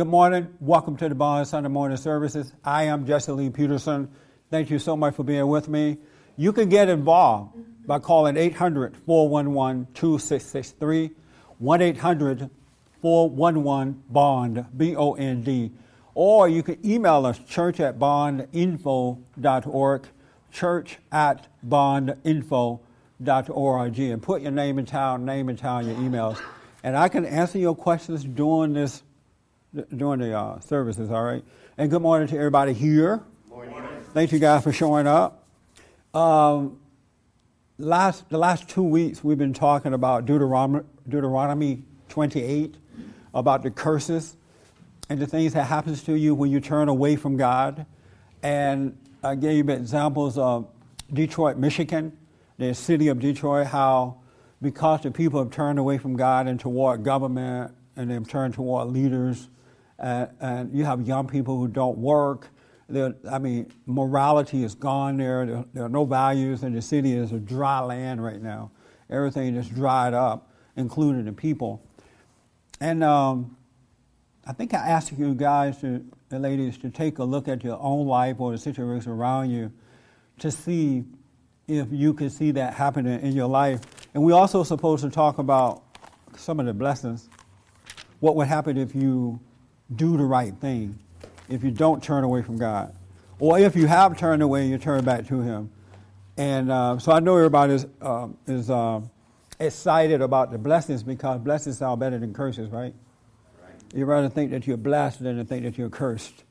Good morning. Welcome to the Bond Sunday Morning Services. I am Jesse Lee Peterson. Thank you so much for being with me. You can get involved by calling 800-411-2663, 1-800-411-BOND, B-O-N-D. Or you can email us, church@bondinfo.org, church@bondinfo.org, and put your name and town, your emails. And I can answer your questions during the services, all right? And good morning to everybody here. Morning. Thank you guys for showing up. The last 2 weeks we've been talking about Deuteronomy 28, about the curses and the things that happens to you when you turn away from God. And I gave examples of Detroit, Michigan, the city of Detroit, how because the people have turned away from God and toward government, and they've turned toward leaders, and you have young people who don't work. Morality is gone there. There are no values, and the city is a dry land right now. Everything is dried up, including the people. And I think I asked you guys, the ladies, to take a look at your own life or the situations around you to see if you could see that happening in your life. And we're also supposed to talk about some of the blessings. What would happen if you do the right thing, if you don't turn away from God? Or if you have turned away, you turn back to Him. And so I know everybody is excited about the blessings, because blessings sound better than curses, right? Right. You'd rather think that you're blessed than to think that you're cursed.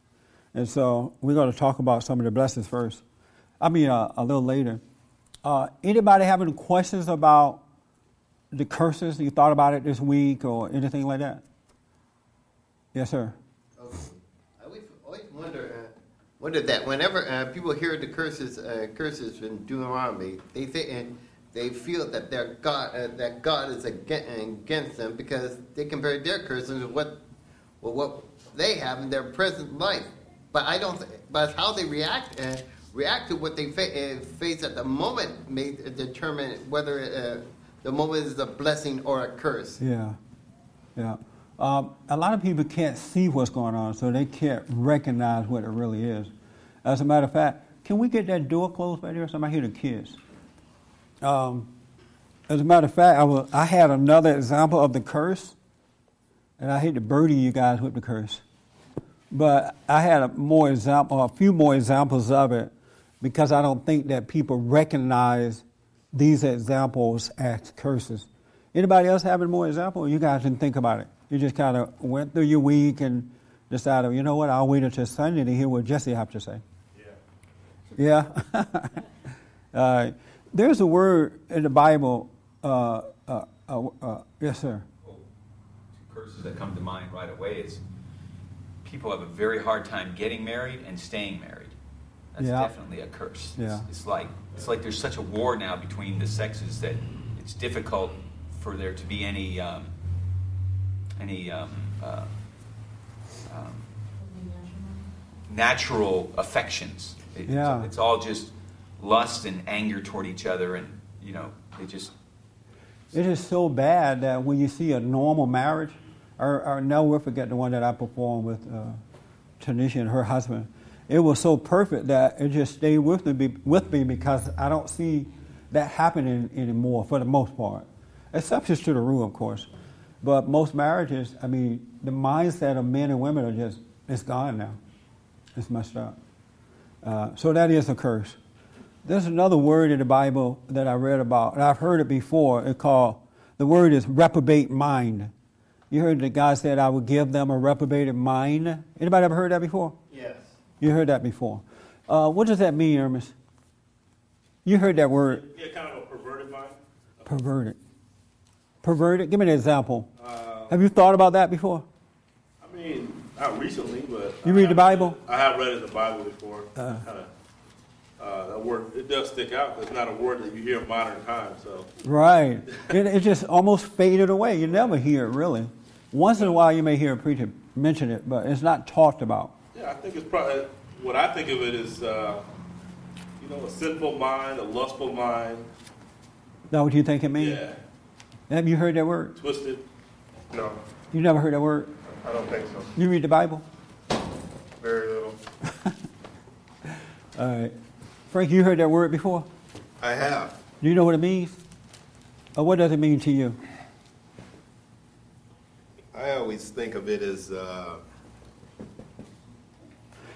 And so we're going to talk about some of the blessings first. A little later. Anybody having questions about the curses? You thought about it this week or anything like that? Yes, sir. Okay. I always wonder that whenever people hear the curses from Deuteronomy, they think and they feel that their God is against them, because they compare their curses with what they have in their present life. But I don't. But how they react to what they face at the moment may determine whether the moment is a blessing or a curse. Yeah, yeah. A lot of people can't see what's going on, so they can't recognize what it really is. As a matter of fact, can we get that door closed right here? Somebody hear the kids. As a matter of fact, I had another example of the curse, and I hate to burden you guys with the curse, but I had a few more examples of it, because I don't think that people recognize these examples as curses. Anybody else having more examples? You guys didn't think about it. You just kind of went through your week and decided, you know what, I'll wait until Sunday to hear what Jesse have to say. Yeah. There's a word in the Bible. Yes, sir. Well, two curses that come to mind right away is people have a very hard time getting married and staying married. That's definitely a curse. Yeah. It's like there's such a war now between the sexes that it's difficult for there to be any natural affections. It's all just lust and anger toward each other, and It is so bad that when you see a normal marriage, or no, we'll forget the one that I performed with Tanisha and her husband. It was so perfect that it just stayed with me because I don't see that happening anymore for the most part. Exceptions to the rule, of course. But most marriages, the mindset of men and women it's gone now. It's messed up. So that is a curse. There's another word in the Bible that I read about, and I've heard it before. The word is reprobate mind. You heard that God said, I will give them a reprobated mind. Anybody ever heard that before? Yes. You heard that before. What does that mean, Hermes? You heard that word. Yeah, kind of a perverted mind. Perverted? Give me an example. Have you thought about that before? Not recently, but... You read the Bible? I have read in the Bible before. That word, it does stick out, because it's not a word that you hear in modern times. So. Right. It just almost faded away. You never hear it, really. Once in a while, you may hear a preacher mention it, but it's not talked about. Yeah, I think it's probably... What I think of it is, a sinful mind, a lustful mind. Is that what you think it means? Yeah. Have you heard that word? Twisted. No. You never heard that word? I don't think so. You read the Bible? Very little. All right. Frank, you heard that word before? I have. Do you know what it means? Or what does it mean to you? I always think of it as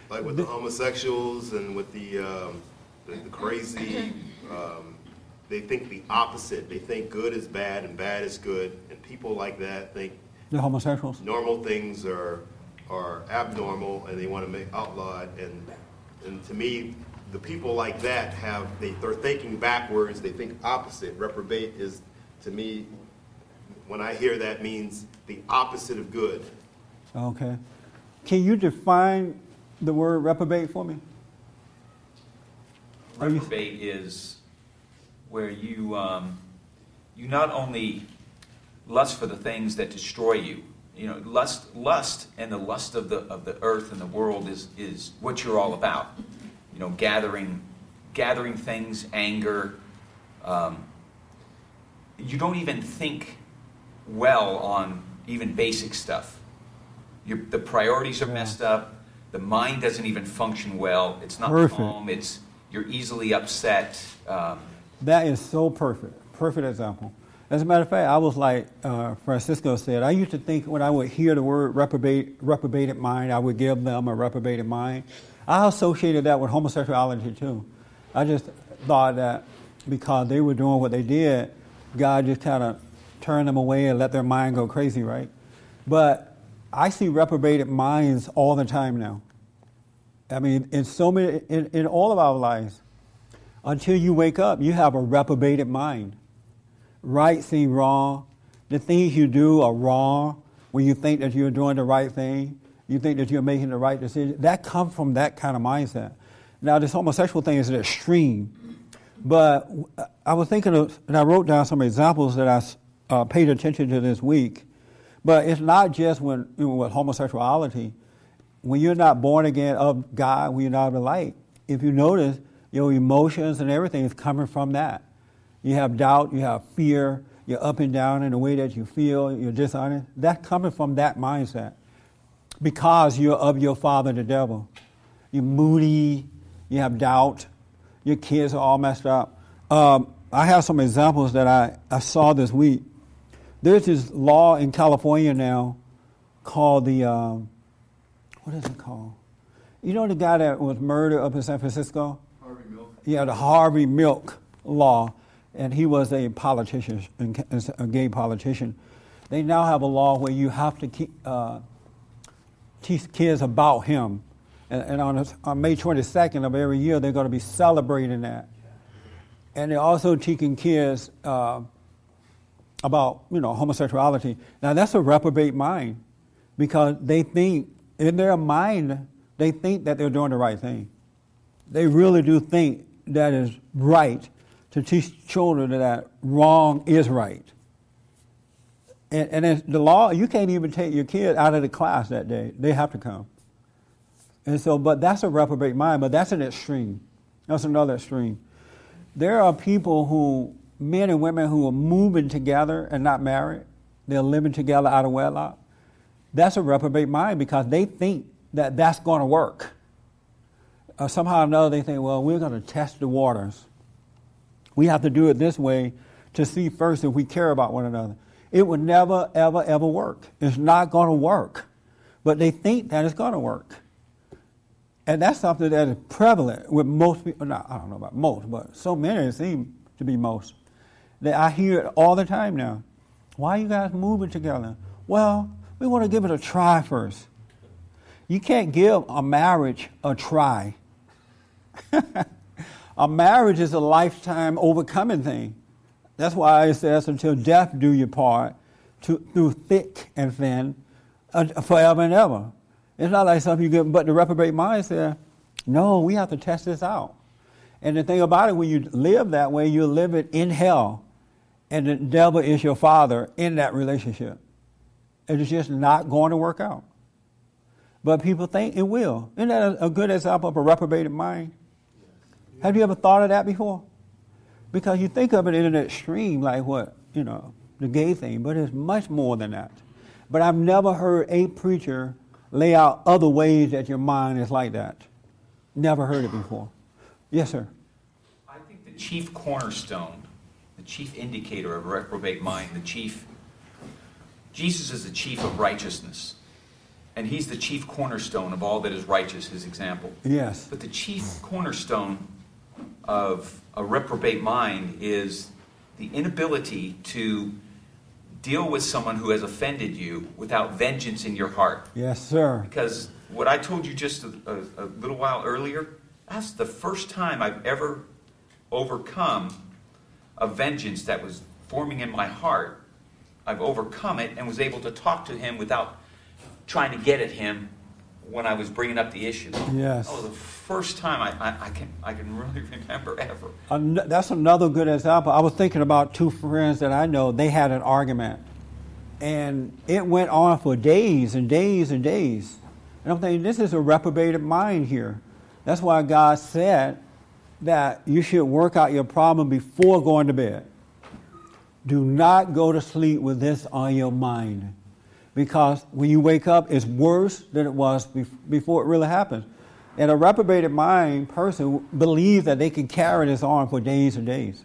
like with the homosexuals and with the crazy, they think the opposite. They think good is bad and bad is good, and people like that think the homosexuals normal things are abnormal, and they want to make outlawed. And to me, the people like that they're thinking backwards. They think opposite. Reprobate is, to me, when I hear that, means the opposite of good. Okay. Can you define the word reprobate for me? Reprobate is where you you not only lust for the things that destroy you. You know, lust, and the lust of the earth and the world is what you're all about. You know, gathering things, anger. You don't even think well on even basic stuff. The priorities are messed up. The mind doesn't even function well. It's not calm. You're easily upset. That is so perfect. Perfect example. As a matter of fact, I was like Francisco said, I used to think when I would hear the word reprobated mind, I would give them a reprobated mind. I associated that with homosexuality too. I just thought that because they were doing what they did, God just kind of turned them away and let their mind go crazy, right? But I see reprobated minds all the time now. I mean, in so many, in all of our lives, until you wake up, you have a reprobated mind. Right seems wrong. The things you do are wrong. When you think that you're doing the right thing, you think that you're making the right decision. That comes from that kind of mindset. Now, this homosexual thing is an extreme. But I was thinking of, and I wrote down some examples that I paid attention to this week. But it's not just with homosexuality. When you're not born again of God, when you're not of the light, if you notice, your emotions and everything is coming from that. You have doubt, you have fear, you're up and down in the way that you feel, you're dishonest. That's coming from that mindset because you're of your father, the devil. You're moody, you have doubt, your kids are all messed up. I have some examples that I saw this week. There's this law in California now called the... what is it called? You know the guy that was murdered up in San Francisco? Harvey Milk. Yeah, the Harvey Milk law. And he was a politician, a gay politician. They now have a law where you have to teach kids about him. And on May 22nd of every year, they're going to be celebrating that. And they're also teaching kids about, you know, homosexuality. Now, that's a reprobate mind because they think, in their mind, they think that they're doing the right thing. They really do think that is right to teach children that wrong is right. And it's the law, you can't even take your kid out of the class that day. They have to come. And so, but that's a reprobate mind, but that's an extreme. That's another extreme. There are people who, men and women who are moving together and not married. They're living together out of wedlock. That's a reprobate mind because they think that that's going to work. Somehow or another, they think, well, we're going to test the waters. We have to do it this way to see first if we care about one another. It would never, ever, ever work. It's not going to work. But they think that it's going to work. And that's something that is prevalent with most people. Now, I don't know about most, but so many seem to be most. That I hear it all the time now. Why are you guys moving together? Well, we want to give it a try first. You can't give a marriage a try. A marriage is a lifetime overcoming thing. That's why it says, until death do your part, through thick and thin, forever and ever. It's not like something you give, but the reprobate mind says, no, we have to test this out. And the thing about it, when you live that way, you live it in hell. And the devil is your father in that relationship. And it's just not going to work out. But people think it will. Isn't that a good example of a reprobated mind? Have you ever thought of that before? Because you think of it in an extreme, like what, you know, the gay thing, but it's much more than that. But I've never heard a preacher lay out other ways that your mind is like that. Never heard it before. Yes, sir? I think the chief cornerstone, the chief indicator of a reprobate mind, Jesus is the chief of righteousness. And he's the chief cornerstone of all that is righteous, his example. Yes. But the chief cornerstone of a reprobate mind is the inability to deal with someone who has offended you without vengeance in your heart. Yes, sir. Because what I told you just a little while earlier, that's the first time I've ever overcome a vengeance that was forming in my heart. I've overcome it and was able to talk to him without trying to get at him when I was bringing up the issue. Yes. Oh, the first time I can really remember ever. That's another good example. I was thinking about two friends that I know. They had an argument, and it went on for days and days and days. And I'm thinking, this is a reprobated mind here. That's why God said that you should work out your problem before going to bed. Do not go to sleep with this on your mind, because when you wake up, it's worse than it was before it really happened. And a reprobated mind person believes that they can carry this on for days and days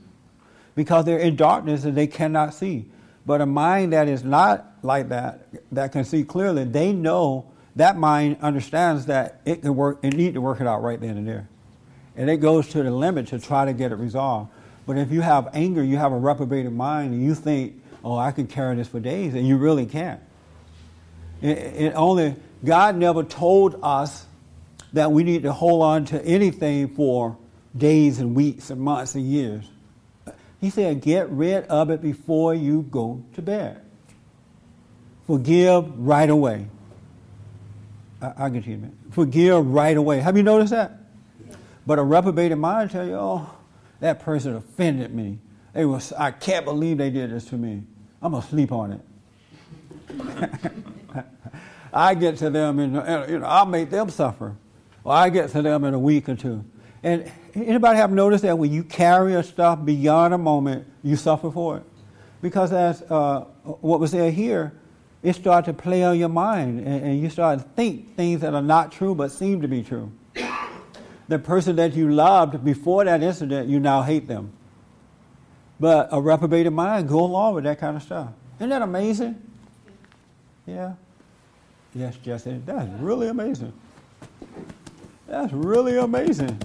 because they're in darkness and they cannot see. But a mind that is not like that, that can see clearly, they know, that mind understands that it can work, it need to work it out right then and there. And it goes to the limit to try to get it resolved. But if you have anger, you have a reprobated mind, and you think, oh, I can carry this for days, and you really can't. God never told us that we need to hold on to anything for days and weeks and months and years. He said, get rid of it before you go to bed. Forgive right away. I'll get to you in a minute. Forgive right away. Have you noticed that? Yeah. But a reprobated mind tell you, oh, that person offended me. I can't believe they did this to me. I'm going to sleep on it. I get to them, and I'll make them suffer. Or I get to them in a week or two. And anybody have noticed that when you carry your stuff beyond a moment, you suffer for it? Because as what was there here, it starts to play on your mind, and you start to think things that are not true but seem to be true. The person that you loved before that incident, you now hate them. But a reprobated mind go along with that kind of stuff. Isn't that amazing? Yeah. Yes, Jesse, that's really amazing. That's really amazing.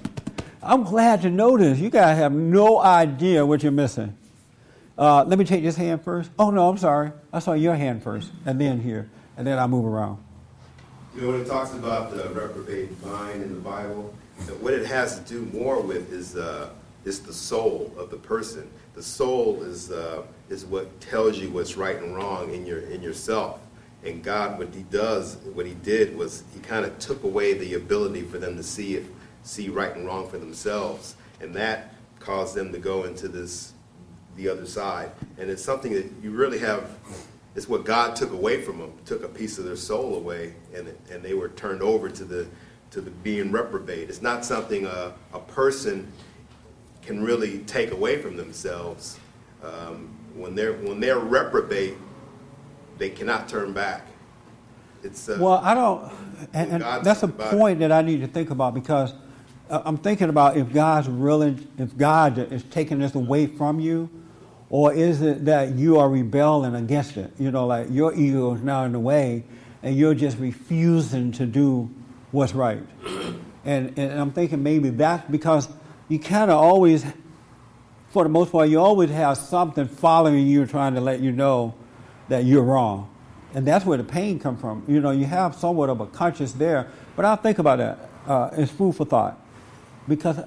I'm glad to know this. You guys have no idea what you're missing. Let me take this hand first. Oh, no, I'm sorry. I saw your hand first, and then here, and then I move around. When it talks about the reprobate mind in the Bible, and what it has to do more with is the soul of the person. The soul is what tells you what's right and wrong in yourself. And God, what he did was he kind of took away the ability for them to see right and wrong for themselves. And that caused them to go into the other side. And it's something that you really have, it's what God took away from them, took a piece of their soul away, and they were turned over to the being reprobate. It's not something a person can really take away from themselves. When they're reprobate, they cannot turn back. And that's a point that I need to think about, because I'm thinking about if God is taking this away from you, or is it that you are rebelling against it? You know, like your ego is now in the way, and you're just refusing to do what's right. And I'm thinking maybe that's because you kind of always, for the most part, you always have something following you trying to let you know that you're wrong. And that's where the pain comes from. You know, you have somewhat of a conscience there. But I'll think about that. It's food for thought. Because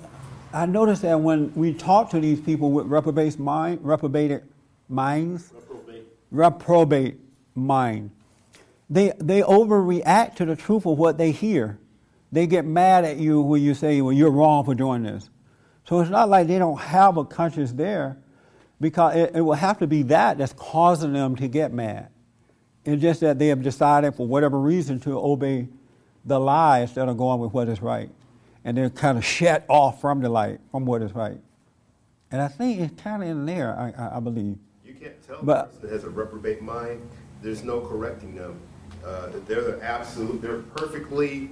I noticed that when we talk to these people with reprobate mind, they overreact to the truth of what they hear. They get mad at you when you say, well, you're wrong for doing this. So it's not like they don't have a conscience there. Because it will have to be that's causing them to get mad. It's just that they have decided for whatever reason to obey the lie instead of going with what is right. And they're kind of shut off from the light, from what is right. And I think it's kind of in there, I believe. You can't tell a person that has a reprobate mind There's no correcting them. They're perfectly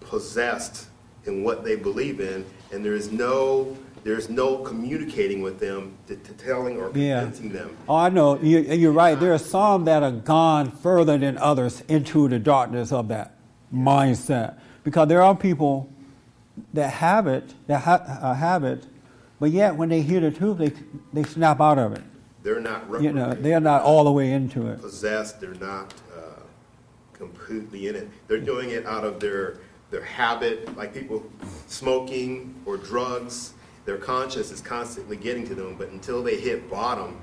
possessed in what they believe in, and there's no communicating with them, to telling or convincing them. Oh, I know. You're right. There are some that are gone further than others into the darkness of that mindset, because there are people that have it, but yet when they hear the truth, they snap out of it. They're not, they're not all the way into it. Possessed, they're not completely in it. They're doing it out of their habit, like people smoking or drugs. Their conscience is constantly getting to them, but until they hit bottom,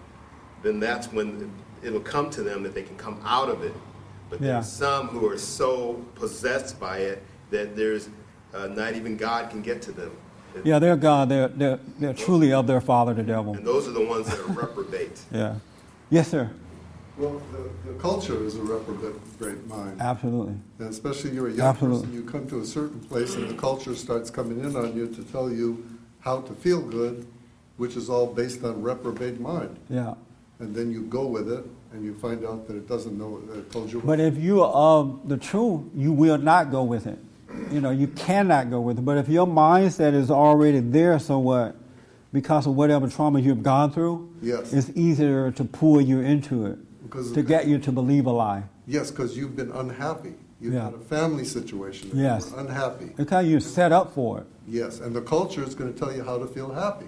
then that's when it'll come to them that they can come out of it. But there's some who are so possessed by it that there's not even God can get to them. Yeah, they're God. They're truly of their father, the devil. And those are the ones that are reprobate. Yeah. Yes, sir. Well, the culture is a reprobate mind. Absolutely. And especially you're a young person, you come to a certain place and the culture starts coming in on you to tell you how to feel good, which is all based on reprobate mind. Yeah. And then you go with it and you find out that it doesn't know what it told you. But if you are of the truth, you will not go with it. You know, you cannot go with it. But if your mindset is already there, so what? Because of whatever trauma you've gone through, it's easier to pull you into it. To get you to believe a lie. Yes, because you've been unhappy. You've had a family situation that you were unhappy. It's how you're set up for it. Yes, and the culture is going to tell you how to feel happy.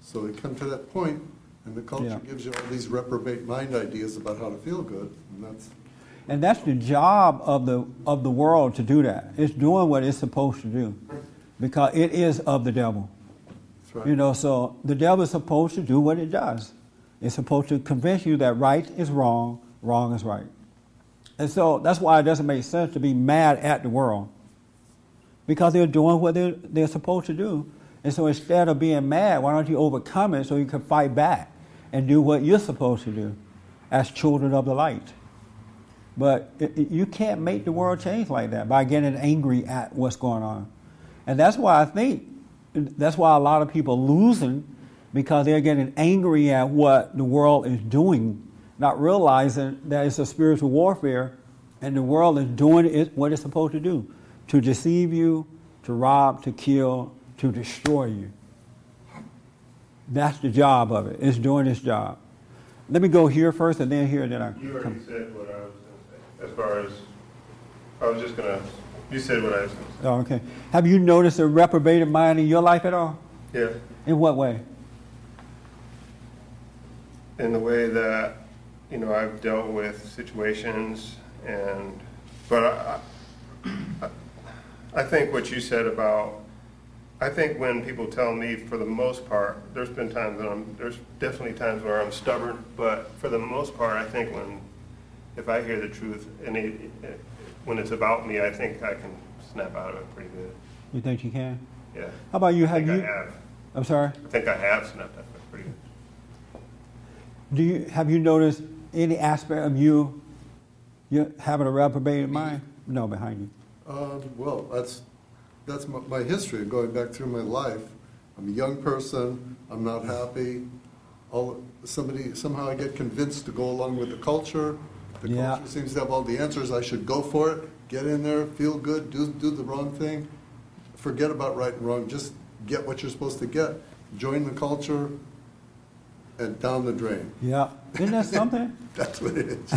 So you come to that point, and the culture gives you all these reprobate mind ideas about how to feel good. And that's the job of the world, to do that. It's doing what it's supposed to do, because it is of the devil. That's right. You know, so the devil is supposed to do what it does. It's supposed to convince you that right is wrong, wrong is right. And so that's why it doesn't make sense to be mad at the world, because they're doing what they're supposed to do. And so instead of being mad, why don't you overcome it so you can fight back and do what you're supposed to do as children of the light? But you can't make the world change like that by getting angry at what's going on. And that's why I think, that's why a lot of people losing, because they're getting angry at what the world is doing, not realizing that it's a spiritual warfare, and the world is doing it what it's supposed to do, to deceive you, to rob, to kill, to destroy you. That's the job of it. It's doing its job. Let me go here first and then here, and then I... You already said what I was going to say. As far as... I was just going to... You said what I was going to say. Oh, okay. Have you noticed a reprobated mind in your life at all? Yes. In what way? In the way that, you know, I've dealt with situations, and but I think what you said about, I think when people tell me, for the most part, there's been times that there's definitely times where I'm stubborn, but for the most part, I think if I hear the truth, and when it's about me, I think I can snap out of it pretty good. You think you can? Yeah. How about you? I have. I'm sorry? I think I have snapped out of it pretty good. Have you noticed any aspect of you having a reprobated mind? No, behind you. Well, that's my history of going back through my life. I'm a young person. I'm not happy. Somehow I get convinced to go along with the culture. The culture seems to have all the answers. I should go for it. Get in there. Feel good. Do the wrong thing. Forget about right and wrong. Just get what you're supposed to get. Join the culture. And down the drain. Yeah, isn't that something? That's what it is.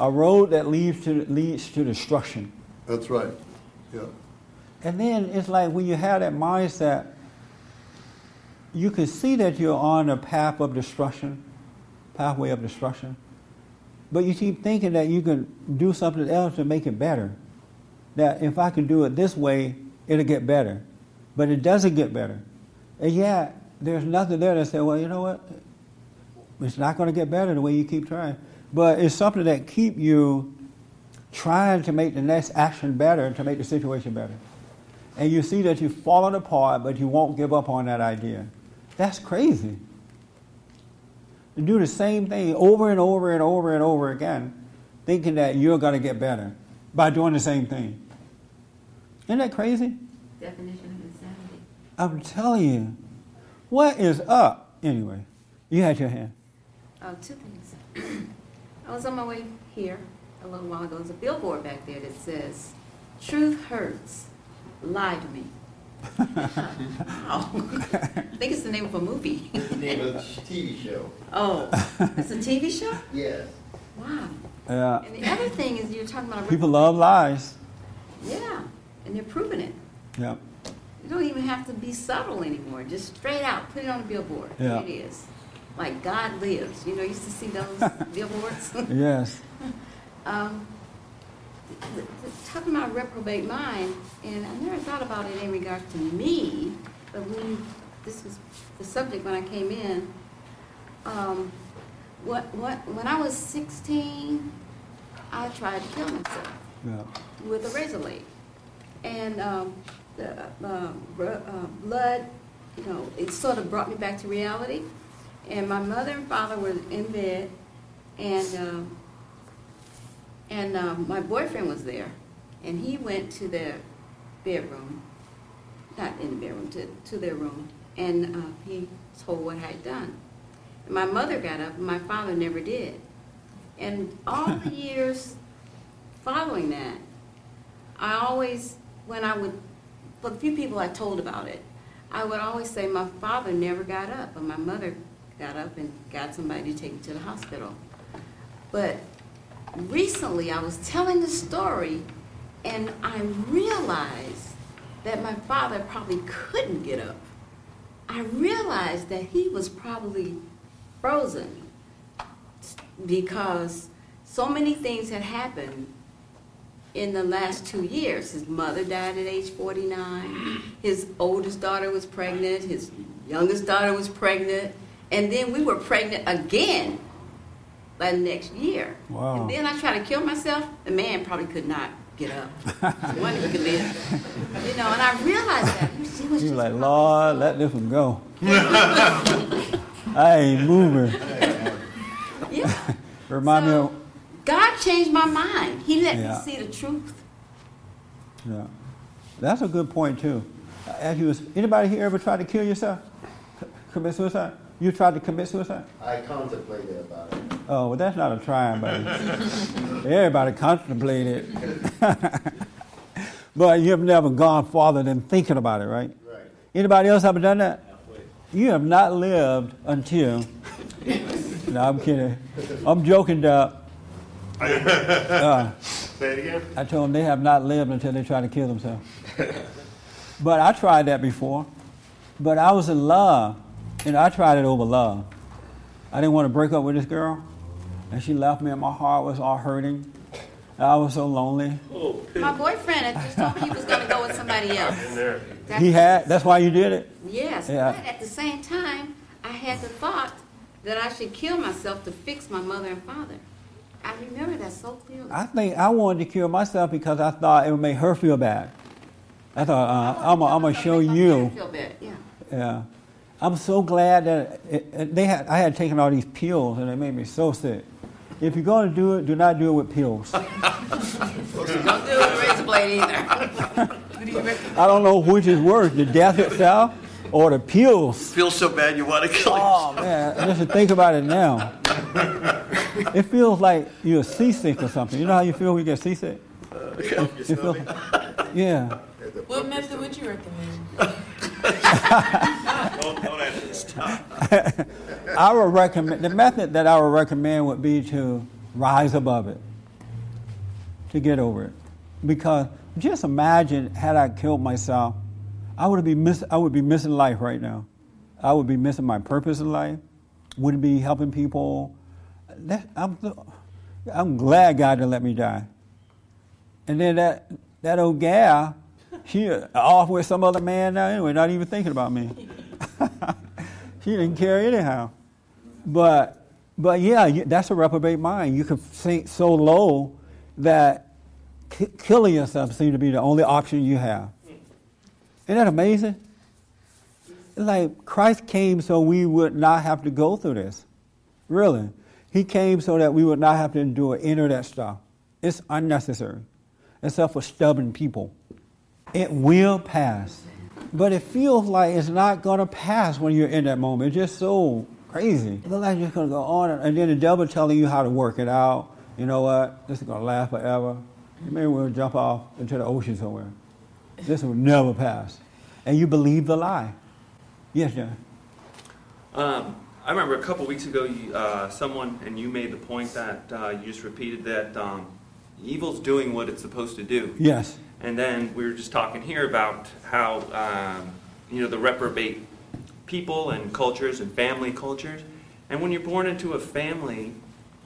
A road that leads to destruction. That's right. Yeah. And then it's like when you have that mindset, you can see that you're on a path of destruction, pathway of destruction, but you keep thinking that you can do something else to make it better. That if I can do it this way, it'll get better, but it doesn't get better, and yet. There's nothing there that says, well, you know what? It's not going to get better the way you keep trying. But it's something that keeps you trying to make the next action better, to make the situation better. And you see that you've fallen apart, but you won't give up on that idea. That's crazy. You do the same thing over and over and over and over again, thinking that you're going to get better by doing the same thing. Isn't that crazy? Definition of insanity. I'm telling you. What is up, anyway? You had your hand. Two things. I was on my way here a little while ago. There's a billboard back there that says, "Truth hurts, lie to me." Oh. I think it's the name of a movie. It's the name of a TV show. Oh, it's a TV show? Yes. Wow. Yeah. And the other thing is you're talking about... People love lies. Yeah, and they're proving it. Yeah. You don't even have to be subtle anymore. Just straight out, put it on a billboard. Yeah. It is. Like God lives. You know, you used to see those billboards? Yes. Talking about reprobate mind, and I never thought about it in regard to me, but when this was the subject when I came in, when I was 16, I tried to kill myself with a razor blade, and the blood, you know, it sort of brought me back to reality. And my mother and father were in bed, and my boyfriend was there, and he went to their bedroom, not in the bedroom, to their room, and he told what I had done. And my mother got up, and my father never did. And all the years following that, I always, when I would, for the few people I told about it, I would always say my father never got up, but my mother got up and got somebody to take me to the hospital. But recently, I was telling the story, and I realized that my father probably couldn't get up. I realized that he was probably frozen because so many things had happened in the last 2 years. His mother died at age 49. His oldest daughter was pregnant. His youngest daughter was pregnant. And then we were pregnant again by the next year. Wow. And then I tried to kill myself. The man probably could not get up. One he could live. You know, and I realized that. He was just like, Lord, let this one go. I ain't moving. Yeah. Remind me of... God changed my mind. He let me see the truth. Yeah. That's a good point, too. Anybody here ever tried to kill yourself? Commit suicide? You tried to commit suicide? I contemplated about it. Oh, well, that's not a trying, buddy. Everybody contemplated it. But you've never gone farther than thinking about it, right? Right. Anybody else ever done that? You have not lived until... No, I'm kidding. I'm joking, Doc. Say it again. I told them they have not lived until they try to kill themselves. But I tried that before. But I was in love, and I tried it over love. I didn't want to break up with this girl, and she left me, and my heart was all hurting. I was so lonely. My boyfriend had just told me he was going to go with somebody else. That's why you did it? Yes, but at the same time, I had the thought that I should kill myself to fix my mother and father. I remember that so clearly. I think I wanted to kill myself because I thought it would make her feel bad. I thought, I'm going to show you. Feel bad. Yeah. Yeah. I'm so glad that I had taken all these pills, and it made me so sick. If you're going to do it, do not do it with pills. Don't do it with a razor blade either. I don't know which is worse, the death itself or the pills. You feel so bad you want to kill yourself. Oh, man. I just think about it now. It feels like you're seasick or something. You know how you feel when you get seasick? Yeah. What method would you recommend? Don't answer this time. The method that I would recommend would be to rise above it, to get over it. Because just imagine, had I killed myself, I would be missing life right now. I would be missing my purpose in life. Wouldn't be helping people. I'm glad God didn't let me die. And then that old gal, she off with some other man now anyway, not even thinking about me. She didn't care anyhow. But yeah, that's a reprobate mind. You can sink so low that killing yourself seems to be the only option you have. Isn't that amazing? Like, Christ came so we would not have to go through this. Really. He came so that we would not have to endure any of that stuff. It's unnecessary. Except for stubborn people. It will pass. But it feels like it's not going to pass when you're in that moment. It's just so crazy. It looked like it's going to go on. And then the devil telling you how to work it out. You know what? This is going to last forever. Maybe we'll jump off into the ocean somewhere. This will never pass. And you believe the lie. Yes, John. I remember a couple weeks ago, you made the point that you just repeated that evil's doing what it's supposed to do. Yes. And then we were just talking here about how, the reprobate people and cultures and family cultures. And when you're born into a family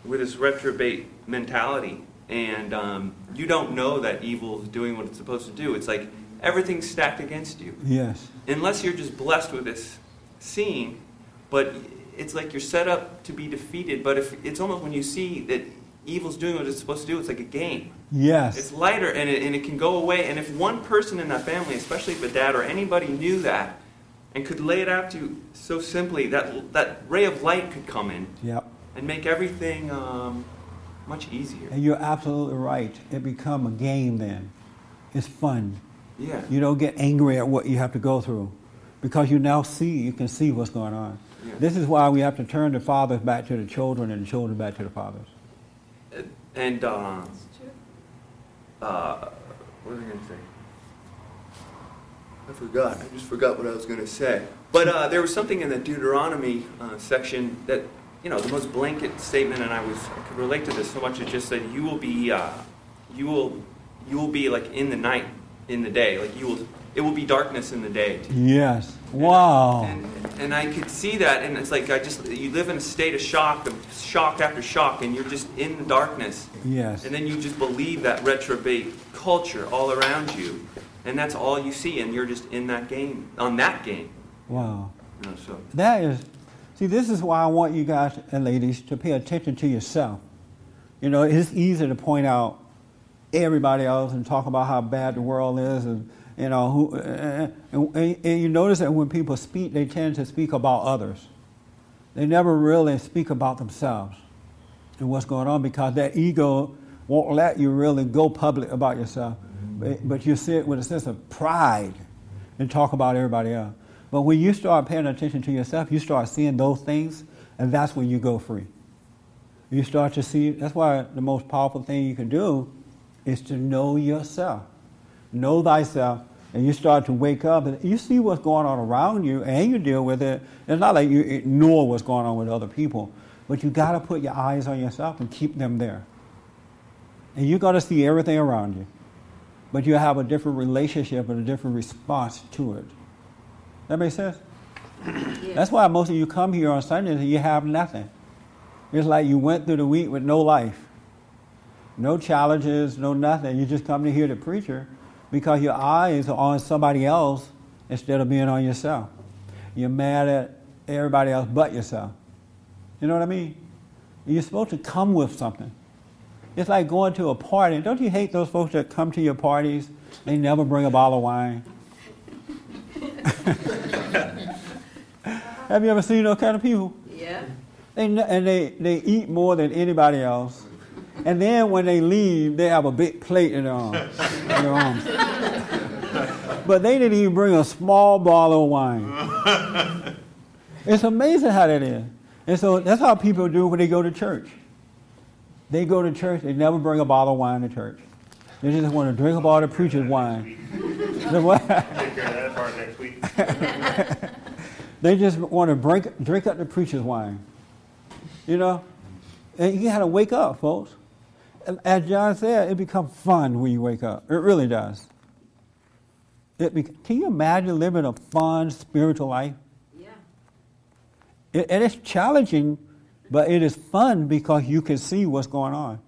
with this reprobate mentality and you don't know that evil is doing what it's supposed to do, it's like everything's stacked against you. Yes. Unless you're just blessed with this seeing, but it's like you're set up to be defeated. But if it's almost when you see that evil's doing what it's supposed to do, it's like a game. Yes. It's lighter, and it can go away. And if one person in that family, especially if a dad or anybody knew that and could lay it out to you so simply, that ray of light could come in. Yep. And make everything much easier. And you're absolutely right. It become a game then. It's fun. Yeah. You don't get angry at what you have to go through because you can see what's going on. Yeah. This is why we have to turn the fathers back to the children and the children back to the fathers. And, what was I going to say? I forgot. I just forgot what I was going to say. But there was something in the Deuteronomy section that, the most blanket statement, and I could relate to this so much. It just said, you will be like in the night, in the day. Like it will be darkness in the day. Yes. Wow. And I could see that, and it's like you live in a state of shock after shock, and you're just in the darkness. Yes. And then you just believe that retrobate culture all around you, and that's all you see, and you're just in that game, on that game. Wow. So. This is why I want you guys and ladies to pay attention to yourself. It's easy to point out everybody else and talk about how bad the world is, and you notice that when people speak, they tend to speak about others. They never really speak about themselves and what's going on because their ego won't let you really go public about yourself. But you sit with a sense of pride and talk about everybody else. But when you start paying attention to yourself, you start seeing those things, and that's when you go free. You start to see, that's why the most powerful thing you can do is to know yourself. Know thyself, and you start to wake up, and you see what's going on around you, and you deal with it. It's not like you ignore what's going on with other people, but you got to put your eyes on yourself and keep them there. And you're going to see everything around you, but you have a different relationship and a different response to it. That makes sense? Yeah. That's why most of you come here on Sundays and you have nothing. It's like you went through the week with no life, no challenges, no nothing. You just come to hear the preacher. Because your eyes are on somebody else instead of being on yourself. You're mad at everybody else but yourself. You know what I mean? You're supposed to come with something. It's like going to a party. Don't you hate those folks that come to your parties? They never bring a bottle of wine. Have you ever seen those kind of people? Yeah. They eat more than anybody else. And then when they leave, they have a big plate in their arms. But they didn't even bring a small bottle of wine. It's amazing how that is. And so that's how people do when they go to church. They go to church, they never bring a bottle of wine to church. They just want to drink a bottle of preacher's wine. They just want to drink up the preacher's wine. And you got to wake up, folks. As John said, it becomes fun when you wake up. It really does. Can you imagine living a fun spiritual life? Yeah. And it's challenging, but it is fun because you can see what's going on.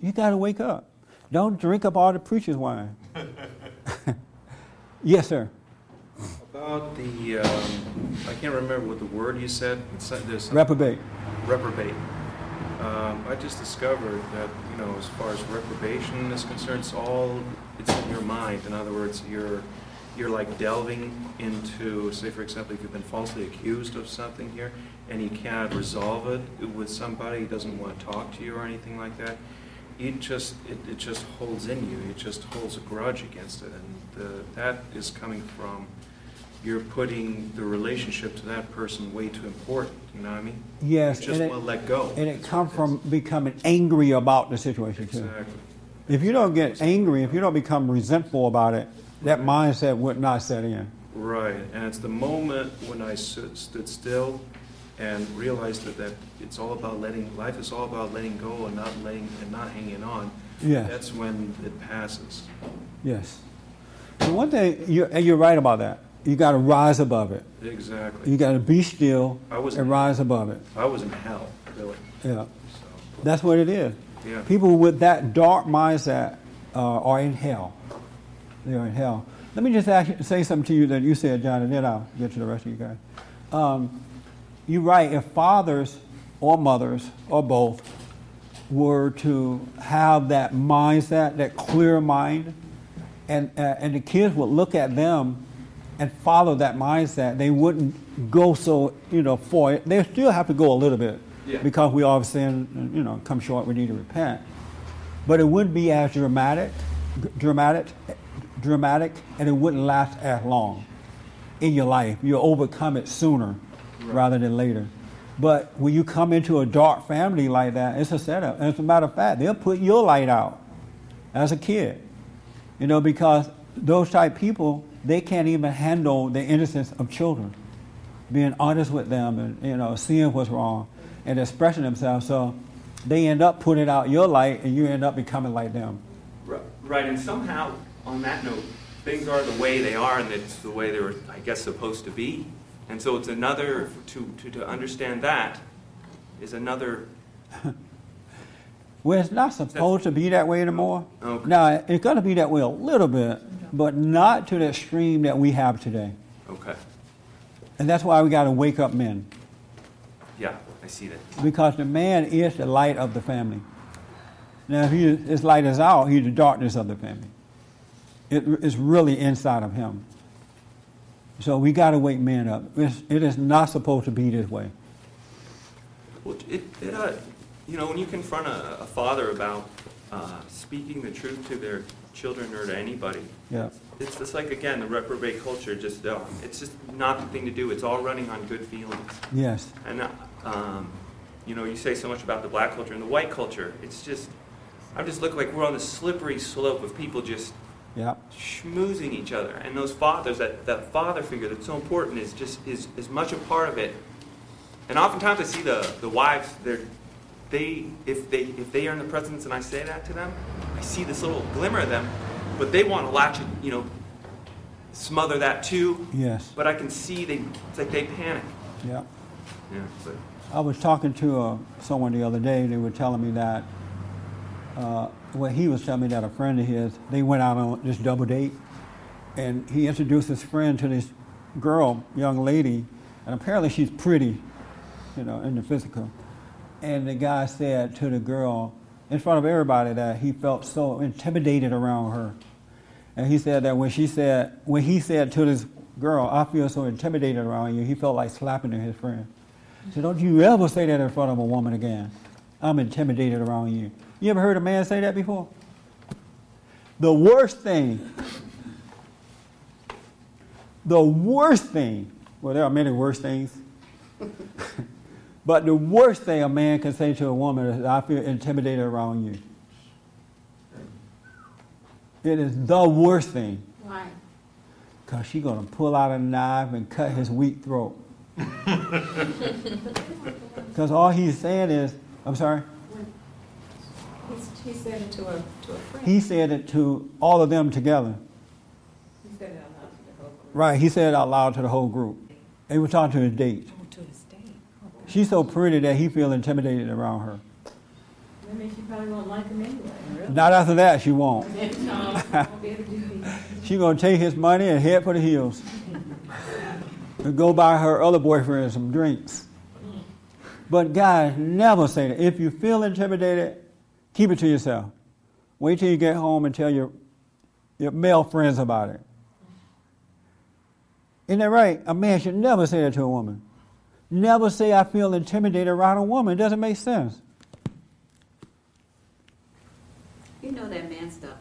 You got to wake up. Don't drink up all the preacher's wine. Yes, sir. About the, I can't remember what the word you said. Reprobate. Reprobate. I just discovered that, as far as reprobation is concerned, it's in your mind. In other words, you're like delving into, say for example, if you've been falsely accused of something here, and you can't resolve it with somebody who doesn't want to talk to you or anything like that, it just holds in you. It just holds a grudge against it, and that is coming from you're putting the relationship to that person way too important. You know what I mean? Yes. You just want to let go. And it comes from becoming angry about the situation, too. Exactly. If you don't get angry, if you don't become resentful about it, that mindset would not set in. Right. And it's the moment when I stood still and realized that it's all about life is all about letting go and not hanging on. Yeah. That's when it passes. Yes. And one thing, you're right about that. You got to rise above it. Exactly. You got to be still and rise above it. I was in hell, really. Yeah. So. That's what it is. Yeah. People with that dark mindset are in hell. They are in hell. Let me just say something to you that you said, John, and then I'll get to the rest of you guys. You're right. If fathers or mothers or both were to have that mindset, that clear mind, and the kids would look at them and follow that mindset, they wouldn't go so, for it. They still have to go a little bit. Yeah. Because we all sin, come short, we need to repent. But it wouldn't be as dramatic, and it wouldn't last as long in your life. You'll overcome it sooner rather than later. But when you come into a dark family like that, it's a setup. And as a matter of fact, they'll put your light out as a kid, because those type people, they can't even handle the innocence of children, being honest with them and, seeing what's wrong and expressing themselves. So they end up putting out your light and you end up becoming like them. Right, and somehow, on that note, things are the way they are and it's the way they were, I guess, supposed to be. And so it's another, to understand that is another... Well, it's not supposed to be that way anymore. Okay. Now, it's going to be that way a little bit, but not to the extreme that we have today. Okay. And that's why we got to wake up men. Yeah, I see that. Because the man is the light of the family. Now, if his light is out, he's the darkness of the family. It's really inside of him. So we got to wake men up. It is not supposed to be this way. Well, when you confront a father about speaking the truth to their children or to anybody, yeah, it's just like, again, the reprobate culture, it's just not the thing to do. It's all running on good feelings. Yes. And, you say so much about the black culture and the white culture. It's just, I just look like we're on the slippery slope of people just schmoozing each other. And those fathers, that father figure that's so important is as much a part of it. And oftentimes I see the wives, if they are in the presence and I say that to them, I see this little glimmer of them, but they want to latch it, smother that too. Yes. But I can see it's like they panic. Yeah. Yeah. But. I was talking to someone the other day. They were telling me that, he was telling me that a friend of his, they went out on this double date, and he introduced his friend to this young lady, and apparently she's pretty, in the physical. And the guy said to the girl, in front of everybody, that he felt so intimidated around her. And he said that when he said to this girl, I feel so intimidated around you, he felt like slapping his friend. He said, don't you ever say that in front of a woman again. I'm intimidated around you. You ever heard a man say that before? The worst thing, well, there are many worse things. But the worst thing a man can say to a woman is, I feel intimidated around you. It is the worst thing. Why? Because she's going to pull out a knife and cut his weak throat. Because all he's saying is, I'm sorry? He said it to a friend. He said it to all of them together. He said it out loud to the whole group. Right, he said it out loud to the whole group. They were talking to his date. She's so pretty that he feels intimidated around her. That means she probably won't like him anyway. Really? Not after that, she won't. She's going to take his money and head for the hills. And go buy her other boyfriend some drinks. But guys, never say that. If you feel intimidated, keep it to yourself. Wait till you get home and tell your male friends about it. Isn't that right? A man should never say that to a woman. Never say, I feel intimidated around a woman. It doesn't make sense. That man stuff.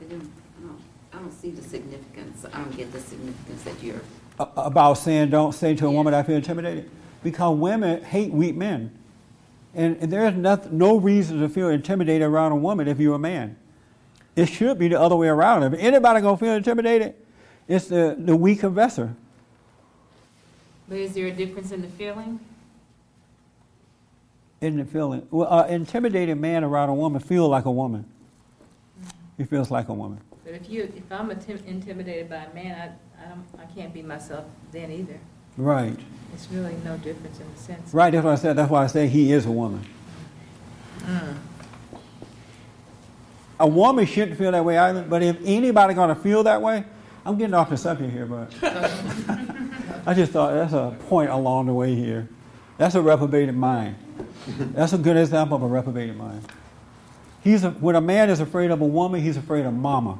I don't see the significance. I don't get the significance that you're about saying, don't say to a woman, I feel intimidated. Because women hate weak men. And there's no reason to feel intimidated around a woman if you're a man. It should be the other way around. If anybody going to feel intimidated, it's the weaker vessel. But is there a difference in the feeling? In the feeling. Well, an intimidated man around a woman feels like a woman. He feels like a woman. But if I'm intimidated by a man, I can't be myself then either. Right. It's really no difference in the sense. Right, that's what I said. That's why I say he is a woman. Mm. A woman shouldn't feel that way either, but if anybody's going to feel that way, I'm getting off the subject here, but I just thought that's a point along the way here. That's a reprobated mind. That's a good example of a reprobated mind. When a man is afraid of a woman, he's afraid of mama.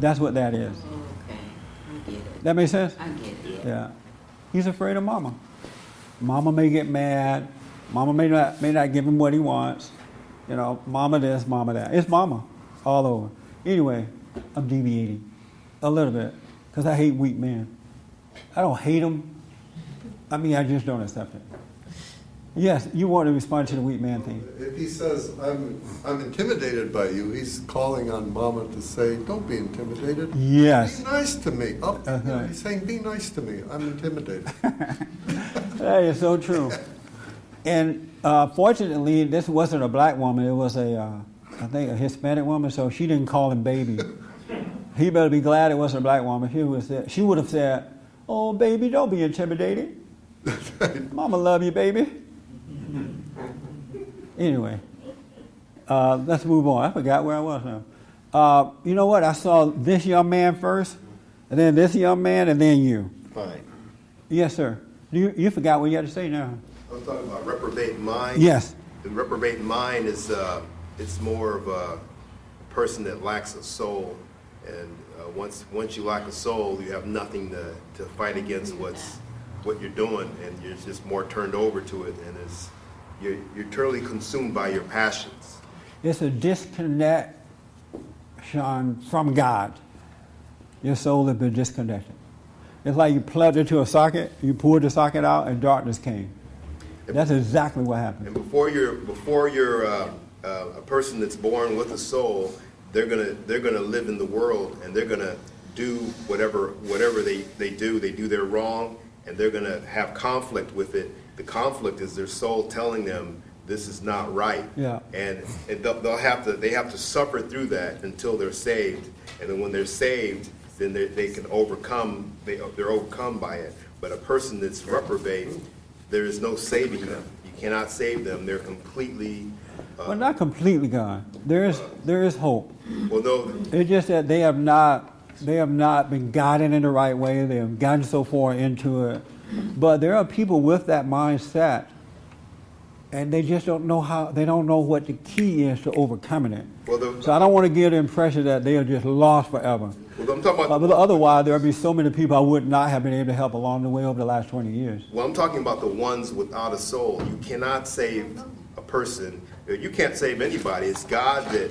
That's what that is. Okay, I get it. That make sense? I get it. Yeah. He's afraid of mama. Mama may get mad. Mama may not give him what he wants. You know, mama this, mama that. It's mama all over. Anyway, I'm deviating a little bit because I hate weak men. I don't hate them. I mean, I just don't accept it. Yes, you want to respond to the weak man thing. If he says, I'm intimidated by you, he's calling on mama to say, don't be intimidated. Yes. Be nice to me. He's saying, be nice to me. I'm intimidated. That is so true. And fortunately, this wasn't a black woman. It was a Hispanic woman, so she didn't call him baby. He better be glad it wasn't a black woman. She would have said, oh, baby, don't be intimidated. Mama love you, baby. Anyway, let's move on. I forgot where I was now. You know what? I saw this young man first, and then this young man, and then you. Fine. Yes, sir. You forgot what you had to say now. I'm talking about reprobate mind. Yes. The reprobate mind is it's more of a person that lacks a soul, and once you lack a soul, you have nothing to fight against what you're doing, and you're just more turned over to it, and it's. You're totally consumed by your passions. It's a disconnect, Sean, from God. Your soul has been disconnected. It's like you plugged into a socket, you pulled the socket out, and darkness came. That's exactly what happened. And before you're a person that's born with a soul, they're gonna live in the world, and they're gonna do whatever they do their wrong, and they're gonna have conflict with it. The conflict is their soul telling them this is not right, yeah. And they have to suffer through that until they're saved, and then when they're saved, then they can overcome. They're overcome by it. But a person that's reprobate, there is no saving them. You cannot save them. They're completely. Well, not completely gone. There is hope. Well, no. It's just that they have not been guided in the right way. They have gotten so far into it. But there are people with that mindset, and they just don't know how. They don't know what the key is to overcoming it. Well, so I don't want to give the impression that they are just lost forever. Well, I'm talking about. But otherwise, there would be so many people I would not have been able to help along the way over the last 20 years. Well, I'm talking about the ones without a soul. You cannot save a person. You can't save anybody. It's God that.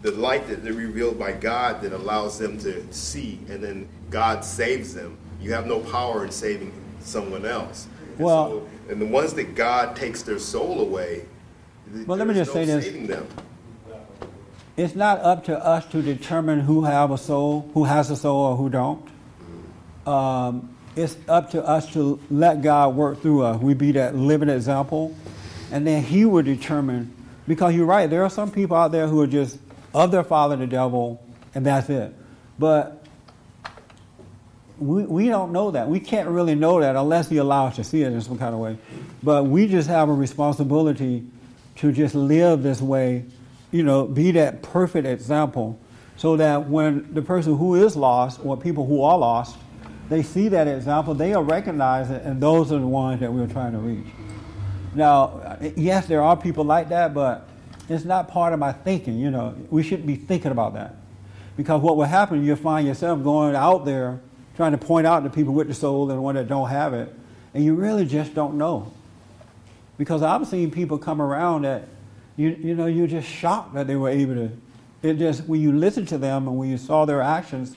The light that they're revealed by God that allows them to see, and then God saves them. You have no power in saving someone else. And the ones that God takes their soul away, well, let me just say this. Them. It's not up to us to determine who has a soul, or who don't. Mm-hmm. It's up to us to let God work through us. We be that living example, and then He will determine. Because you're right, there are some people out there who are just of their father, the devil, and that's it. But we don't know that. We can't really know that unless you allow us to see it in some kind of way. But we just have a responsibility to just live this way, you know, be that perfect example so that when the person who is lost or people who are lost, they see that example, they will recognize it, and those are the ones that we're trying to reach. Now, yes, there are people like that, but it's not part of my thinking, you know. We shouldn't be thinking about that. Because what will happen, you'll find yourself going out there trying to point out to people with the soul and the one that don't have it, and you really just don't know. Because I've seen people come around that, you know, you're just shocked that they were able to. It just, when you listen to them and when you saw their actions,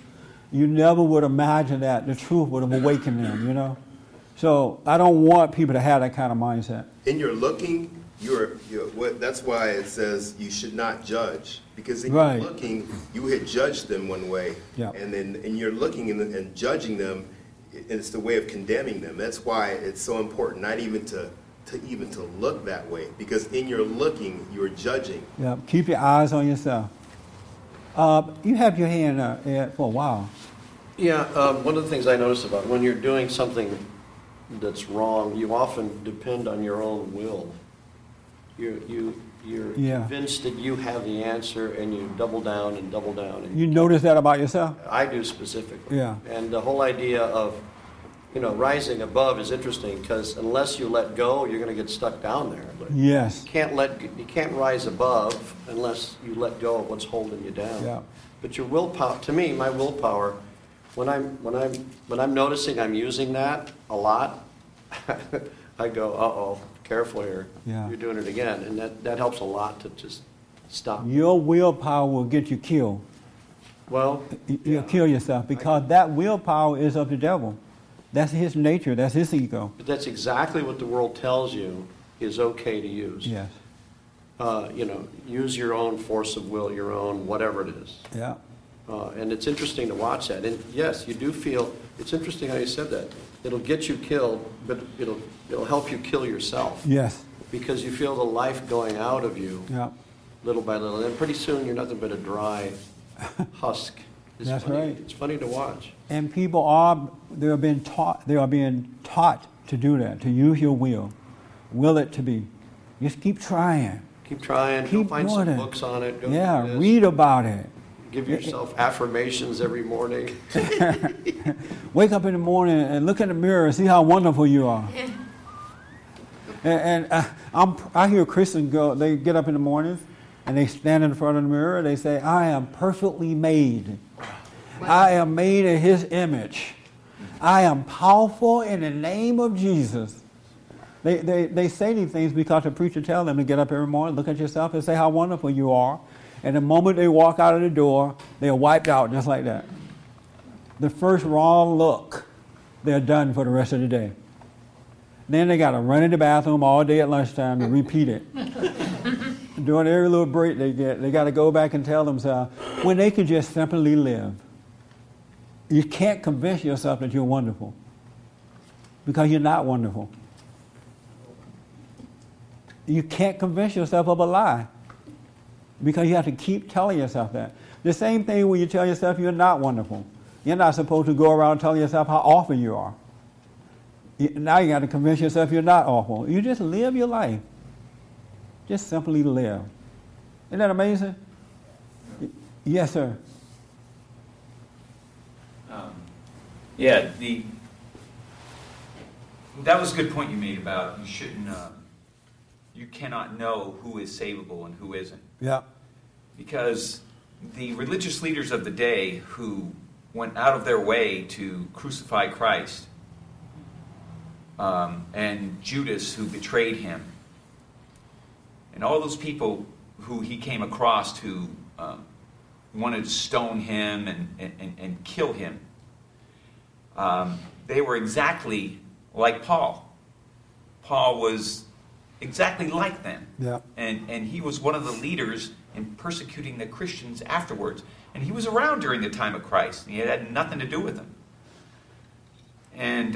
you never would imagine that the truth would have awakened them, you know? So I don't want people to have that kind of mindset. In your looking, that's why it says you should not judge. Because in your looking, you had judged them one way. Yep. And then in your looking and judging them, it's the way of condemning them. That's why it's so important not even to look that way. Because in your looking, you're judging. Yep. Keep your eyes on yourself. You have your hand up, Ed, for a while. Yeah, one of the things I notice about when you're doing something that's wrong, you often depend on your own will. You're convinced that you have the answer, and you double down and double down. And you notice that about yourself? I do specifically. Yeah. And the whole idea of, rising above is interesting, because unless you let go, you're going to get stuck down there. But yes. You can't rise above unless you let go of what's holding you down. Yeah. But your willpower, to me, my willpower, when I'm noticing I'm using that a lot, I go, careful here. Yeah. You're doing it again, and that helps a lot to just stop. Your willpower will get you killed. Well, you'll kill yourself, because that willpower is of the devil. That's his nature. That's his ego. But that's exactly what the world tells you is okay to use. Yes. Use your own force of will, your own whatever it is. Yeah. And it's interesting to watch that. And yes, you do feel. It's interesting how you said that. It'll get you killed, but it'll help you kill yourself. Yes. Because you feel the life going out of you. Yeah. Little by little, and pretty soon you're nothing but a dry husk. That's right. It's funny to watch. And people are being taught to do that, to use your will. Will it to be. Just keep trying. Keep trying. Keep find some books on it. Yeah, read about it. Give yourself affirmations every morning. Wake up in the morning and look in the mirror and see how wonderful you are. I hear Christians go, they get up in the mornings and they stand in front of the mirror and they say, I am perfectly made. I am made in His image. I am powerful in the name of Jesus. They say these things because the preacher tells them to get up every morning, look at yourself and say how wonderful you are. And the moment they walk out of the door, they are wiped out just like that. The first wrong look, they're done for the rest of the day. Then they got to run in the bathroom all day at lunchtime to repeat it. During every little break they get, they got to go back and tell themselves when they could just simply live. You can't convince yourself that you're wonderful because you're not wonderful. You can't convince yourself of a lie. Because you have to keep telling yourself that. The same thing when you tell yourself you're not wonderful. You're not supposed to go around telling yourself how awful you are. Now you got to convince yourself you're not awful. You just live your life. Just simply live. Isn't that amazing? Yes, sir. That was a good point you made about you shouldn't. You cannot know who is savable and who isn't. Yeah. Because the religious leaders of the day who went out of their way to crucify Christ, and Judas who betrayed him, and all those people who he came across who wanted to stone him and kill him, they were exactly like Paul. Paul was exactly like them. Yeah. And he was one of the leaders in persecuting the Christians afterwards. And he was around during the time of Christ. And he had nothing to do with them. And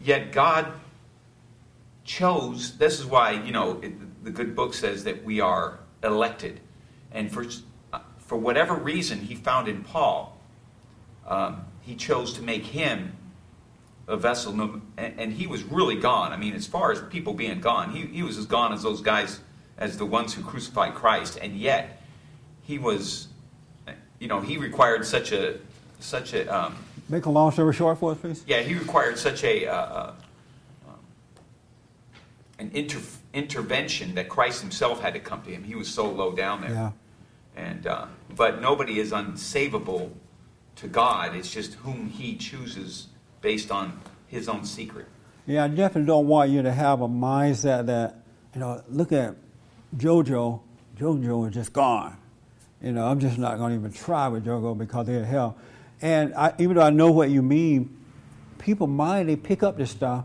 yet God chose, this is why, the good book says that we are elected. And for whatever reason he found in Paul, he chose to make him a vessel, and he was really gone. I mean, as far as people being gone, he was as gone as those guys, as the ones who crucified Christ. And yet, he was, he required such a. Make a long story short for us, please. Yeah, he required such a an intervention that Christ Himself had to come to him. He was so low down there, yeah. And but nobody is unsavable to God. It's just whom He chooses. Based on his own secret. Yeah, I definitely don't want you to have a mindset that, look at JoJo. JoJo is just gone. I'm just not going to even try with JoJo because they're in hell. And even though I know what you mean, people mind, they pick up this stuff,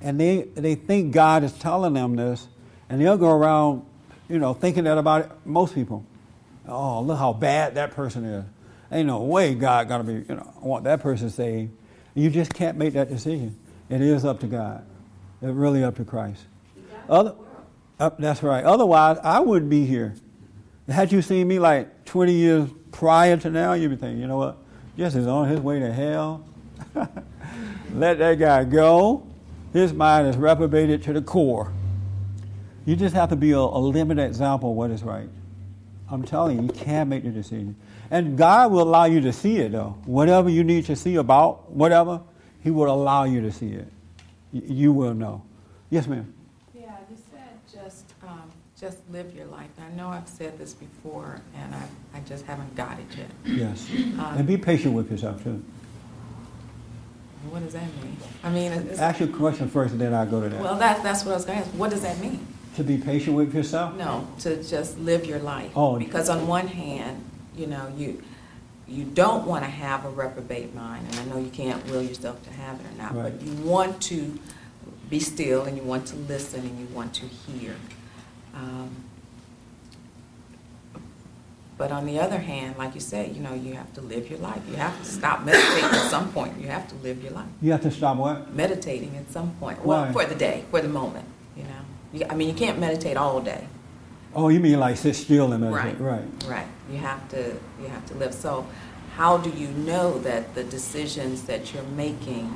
and they think God is telling them this, and they'll go around, you know, thinking that about it, most people. Oh, look how bad that person is. Ain't no way God got to be, you know, I want that person saved. You just can't make that decision. It is up to God. It's really up to Christ. That's right. Otherwise, I wouldn't be here. Had you seen me like 20 years prior to now, you'd be thinking, you know what? Jesse's on his way to hell. Let that guy go. His mind is reprobated to the core. You just have to be a living example of what is right. I'm telling you, you can make the decision. And God will allow you to see it, though. Whatever you need to see about whatever, He will allow you to see it. You will know. Yes, ma'am. Yeah, you said just live your life. I know I've said this before, and I just haven't got it yet. Yes. And be patient with yourself, too. What does that mean? I mean, ask your question first, and then I'll go to that. Well, that's what I was going to ask. What does that mean? To be patient with yourself? No, to just live your life. Oh, because on one hand, you know, you don't want to have a reprobate mind, and I know you can't will yourself to have it or not, right. But you want to be still, and you want to listen, and you want to hear. But on the other hand, like you said, you know, you have to live your life. You have to stop meditating at some point. You have to live your life. You have to stop what? Meditating at some point. Well, right. For the day, for the moment, you know. I mean, you can't meditate all day. Oh, you mean like sit still and meditate? Right, right, right. You have to live. So, how do you know that the decisions that you're making?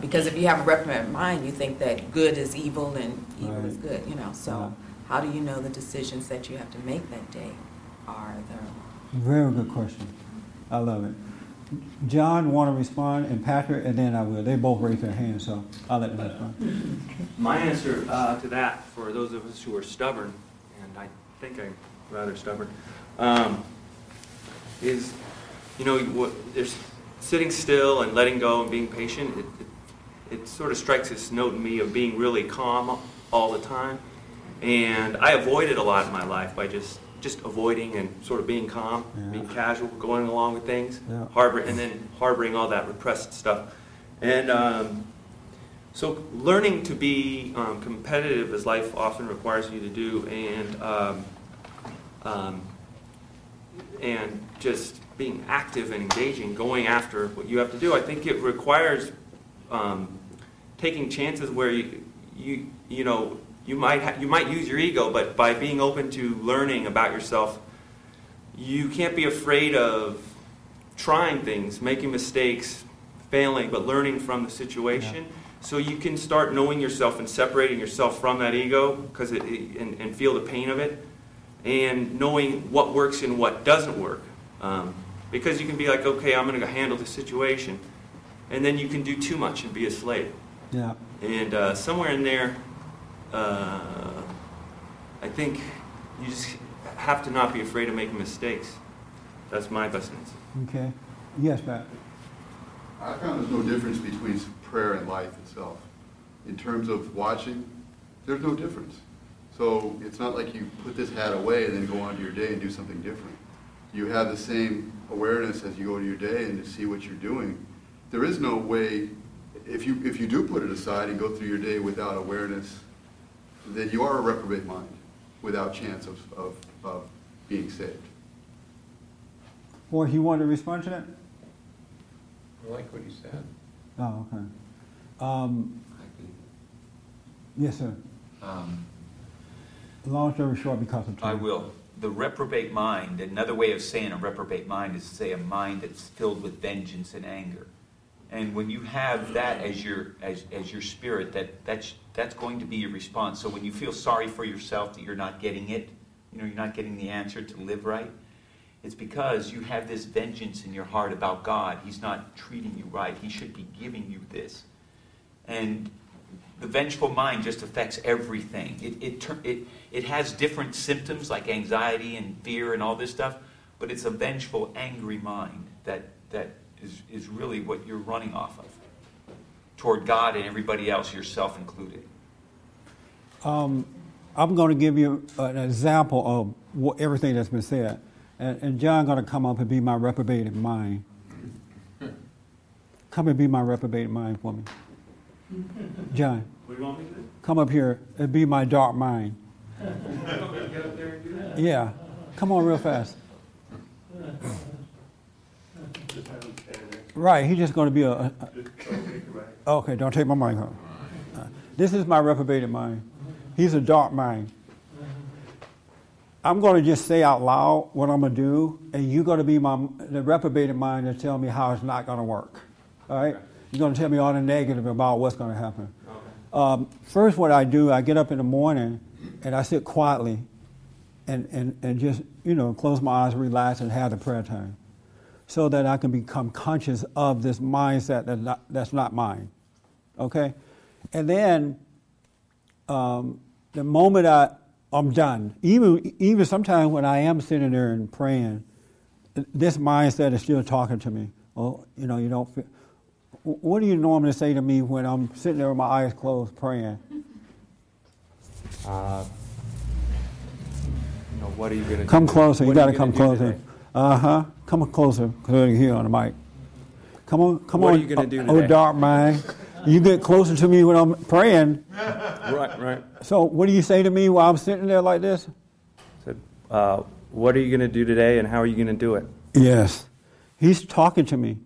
Because if you have a reprobate mind, you think that good is evil and evil right. is good. You know. So, right. How do you know the decisions that you have to make that day are the? Very good question. I love it. John want to respond, and Patrick, and then I will. They both raise their hands, so I'll let them respond. My answer to that, for those of us who are stubborn, and I think I'm rather stubborn, is, you know, there's sitting still and letting go and being patient. It sort of strikes this note in me of being really calm all the time, and I avoided a lot in my life by just avoiding and sort of being calm, yeah. being casual, going along with things, yeah. harboring all that repressed stuff. And so learning to be competitive, as life often requires you to do, and just being active and engaging, going after what you have to do, I think it requires taking chances where you know, You might use your ego, but by being open to learning about yourself, you can't be afraid of trying things, making mistakes, failing, but learning from the situation. Yeah. So you can start knowing yourself and separating yourself from that ego, because and feel the pain of it, and knowing what works and what doesn't work. Because you can be like, okay, I'm going to handle the situation, and then you can do too much and be a slave. Yeah. And somewhere in there. I think you just have to not be afraid of making mistakes. That's my best answer. Okay. Yes, Pat. I found there's no difference between prayer and life itself. In terms of watching, there's no difference. So it's not like you put this hat away and then go on to your day and do something different. You have the same awareness as you go to your day and to see what you're doing. There is no way, if you do put it aside and go through your day without awareness, then you are a reprobate mind without chance of being saved. Or you want to respond to that? I like what he said. Oh, okay. Yes, sir. Long story short, because of time. I will. The reprobate mind, another way of saying a reprobate mind is to say a mind that's filled with vengeance and anger. And when you have that as your spirit, that's going to be your response. So when you feel sorry for yourself that you're not getting it, you know, you're not getting the answer to live right, it's because you have this vengeance in your heart about God. He's not treating you right. He should be giving you this. And the vengeful mind just affects everything. It has different symptoms like anxiety and fear and all this stuff, but it's a vengeful, angry mind that is really what you're running off of toward God and everybody else, yourself included. I'm going to give you an example of everything that's been said. And John's going to come up and be my reprobated mind. Come and be my reprobate mind for me. John, what do you want me to do? Come up here and be my dark mind. You want me to get up there and do that? Yeah. Come on real fast. Right, he's just going to be a... Okay, don't take my mind home. This is my reprobated mind. He's a dark mind. I'm going to just say out loud what I'm going to do, and you're going to be the reprobated mind and tell me how it's not going to work. All right? You're going to tell me all the negative about what's going to happen. Okay. First, what I do, I get up in the morning, and I sit quietly and just, you know, close my eyes, relax, and have the prayer time so that I can become conscious of this mindset that's not mine. Okay? And then the moment I'm done, even sometimes when I am sitting there and praying, this mindset is still talking to me. Oh, you know, you don't feel... What do you normally say to me when I'm sitting there with my eyes closed praying? You know, what are you going to do? Come closer. You got to come closer. Uh-huh. Come closer. Here on the mic. Come on. Come on. What are you going to do today? Oh, dark mind. You get closer to me when I'm praying. Right, right. So what do you say to me while I'm sitting there like this? Said, what are you going to do today and how are you going to do it? Yes. He's talking to me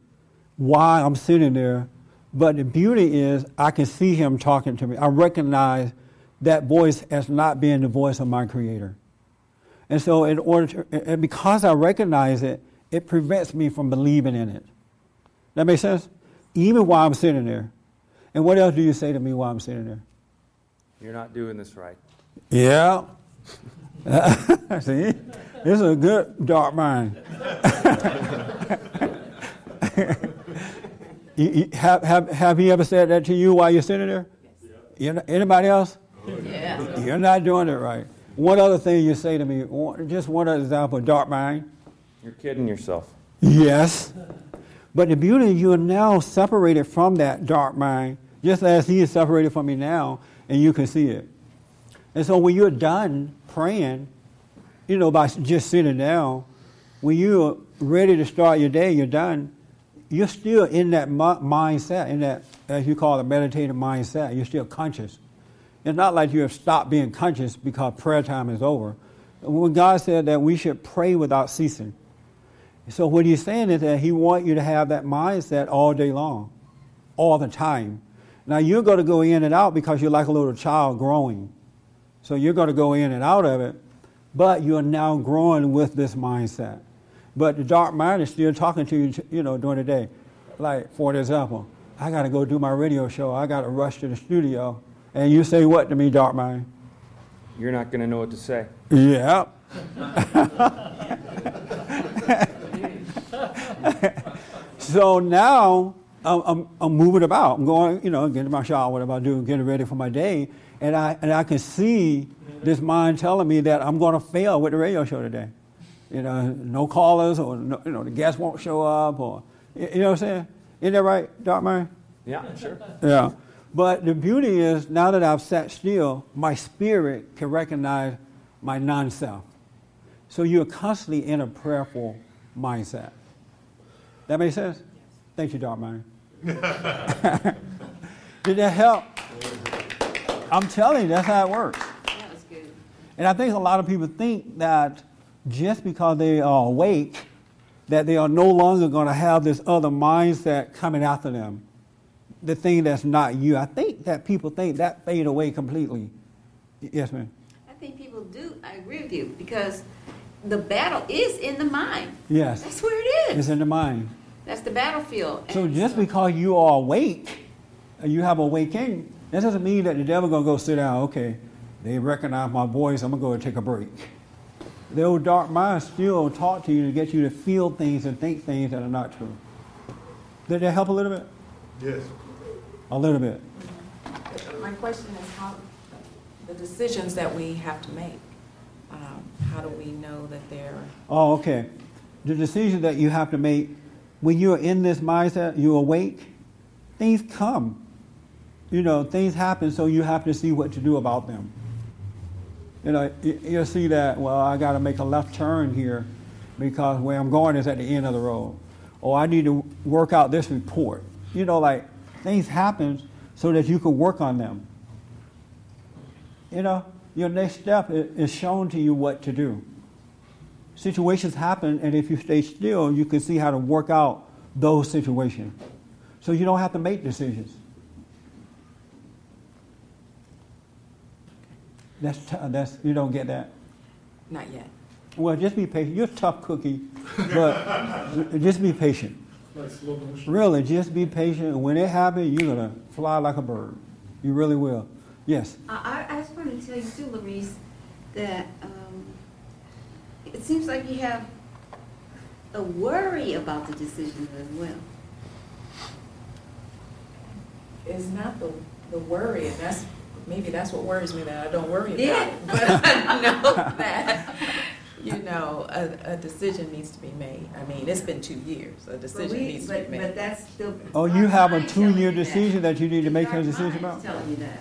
while I'm sitting there. But the beauty is I can see him talking to me. I recognize that voice as not being the voice of my Creator. And so and because I recognize it, it prevents me from believing in it. That makes sense? Even while I'm sitting there. And what else do you say to me while I'm sitting there? You're not doing this right. Yeah. See? This is a good dark mind. Have he ever said that to you while you're sitting there? Yes. You're not, anybody else? Oh, yeah. Yeah. You're not doing it right. One other thing you say to me, just one other example, dark mind. You're kidding yourself. Yes. But the beauty, you are now separated from that dark mind, just as he is separated from me now, and you can see it. And so when you're done praying, you know, by just sitting down, when you're ready to start your day, you're done, you're still in that mindset, in that, as you call it, meditative mindset. You're still conscious. It's not like you have stopped being conscious because prayer time is over. When God said that we should pray without ceasing. So what he's saying is that he wants you to have that mindset all day long, all the time. Now, you're going to go in and out because you're like a little child growing. So you're going to go in and out of it, but you're now growing with this mindset. But the dark mind is still talking to you, you know, during the day. Like, for example, I got to go do my radio show. I got to rush to the studio. And you say what to me, dark mind? You're not going to know what to say. Yeah. So now I'm moving about. I'm going, you know, getting my shower, whatever I do, getting ready for my day. And I can see this mind telling me that I'm going to fail with the radio show today. You know, no callers or, no, you know, the guests won't show up or, you know what I'm saying? Isn't that right, Doc Murray? Yeah, sure. Yeah. But the beauty is, now that I've sat still, my spirit can recognize my non-self. So you're constantly in a prayerful mindset. That make sense? Yes. Thank you, Doc Murray. Did that help? I'm telling you, that's how it works. That was good. And I think a lot of people think that just because they are awake, that they are no longer going to have this other mindset coming after them. The thing that's not you. I think that people think that fade away completely. Yes, ma'am? I think people do. I agree with you because the battle is in the mind. Yes. That's where it is. It's in the mind. That's the battlefield. So just because you are awake, you have awakened, that doesn't mean that the devil going to go sit down. Okay, they recognize my voice. I'm going to go and take a break. The old dark mind still talk to you to get you to feel things and think things that are not true. Did that help a little bit? Yes. A little bit. My question is how the decisions that we have to make, how do we know that they're... Oh, okay. The decision that you have to make, when you're in this mindset, you're awake, things come. You know, things happen, so you have to see what to do about them. You know, you'll see that, well, I got to make a left turn here because where I'm going is at the end of the road. Or I need to work out this report. you know, like things happen so that you can work on them. You know, your next step is shown to you what to do. Situations happen, and if you stay still, you can see how to work out those situations. So you don't have to make decisions. That's you don't get that? Not yet. Well, just be patient. You're a tough cookie, but just be patient. Really, just be patient. When it happens, you're going to fly like a bird. You really will. Yes? I just wanted to tell you, too, Larisse, that it seems like you have a worry about the decisions as well. It's not the worry, and that's maybe that's what worries me, that I don't worry about it. But I know that, you know, a decision needs to be made. I mean, it's been 2 years. A decision needs to be made. But that's still... Oh, you have a 2-year decision that you need to make a decision about? Telling you that.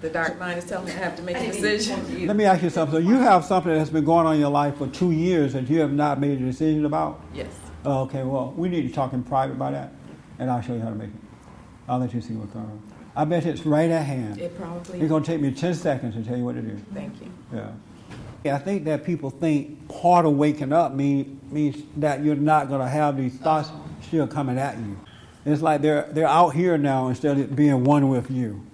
The dark mind is telling me I have to make a decision. Let me ask you something. So you have something that's been going on in your life for 2 years that you have not made a decision about? Yes. Oh, okay, well, we need to talk in private about that, and I'll show you how to make it. I'll let you see what's going on. I bet it's right at hand. It probably is. It's going to take me 10 seconds to tell you what it is. Thank you. Yeah. I think that people think part of waking up means that you're not going to have these thoughts still coming at you. It's like they're out here now instead of being one with you.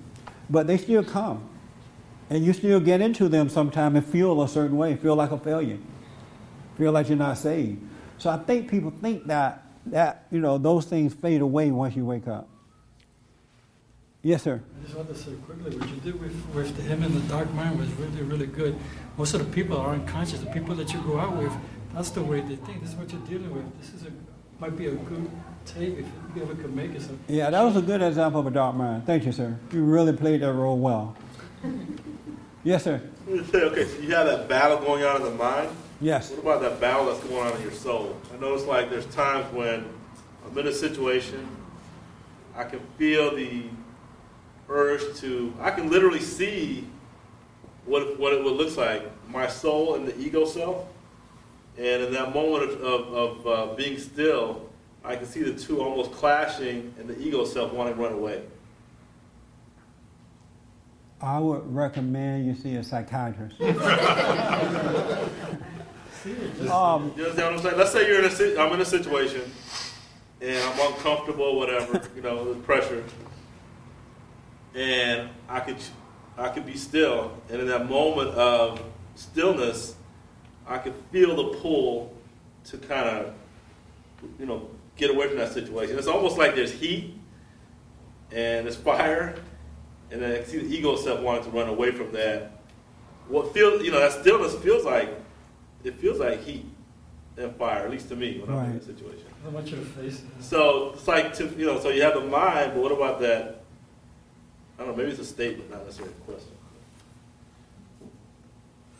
But they still come. And you still get into them sometime and feel a certain way, feel like a failure, feel like you're not saved. So I think people think that you know, those things fade away once you wake up. Yes, sir. I just want to say quickly, what you did with him in the dark mind was really, really good. Most of the people are unconscious. The people that you go out with, that's the way they think. This is what you're dealing with. This is might be a good take if you ever could make it. Yeah, that was a good example of a dark mind. Thank you, sir. You really played that role well. Yes, sir. Okay, so you have that battle going on in the mind. Yes. What about that battle that's going on in your soul? I notice like there's times when I'm in a situation, I can feel the urge to, I can literally see what it looks like, my soul and the ego self, and in that moment of being still, I can see the two almost clashing and the ego self wanting to run away. I would recommend you see a psychiatrist. You understand what I'm saying? Let's say I'm in a situation and I'm uncomfortable, whatever, you know, with pressure. And I could be still, and in that moment of stillness, I could feel the pull to kind of, you know, get away from that situation. It's almost like there's heat, and there's fire, and then I can see the ego self wanting to run away from that. What feels, you know, that stillness feels like heat and fire, at least to me, when I'm in that situation. I want you to face it. So it's like so you have the mind, but what about that? I don't know, maybe it's a statement, not necessarily a question.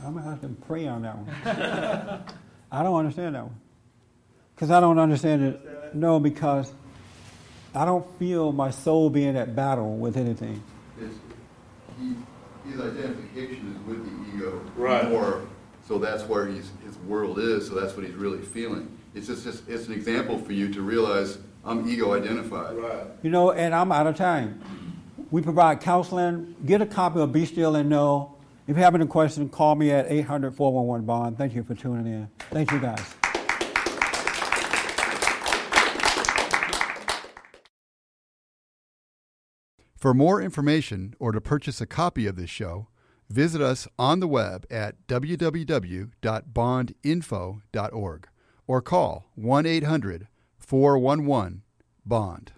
I'm going to have to pray on that one. I don't understand that one. Because I don't understand it. No, because I don't feel my soul being at battle with anything. His identification is with the ego. Right. More, so that's where his world is, so that's what he's really feeling. It's just it's an example for you to realize I'm ego-identified. Right. You know, and I'm out of time. We provide counseling. Get a copy of Be Still and Know. If you have any questions, call me at 800-411-BOND. Thank you for tuning in. Thank you, guys. For more information or to purchase a copy of this show, visit us on the web at www.bondinfo.org or call 1-800-411-BOND.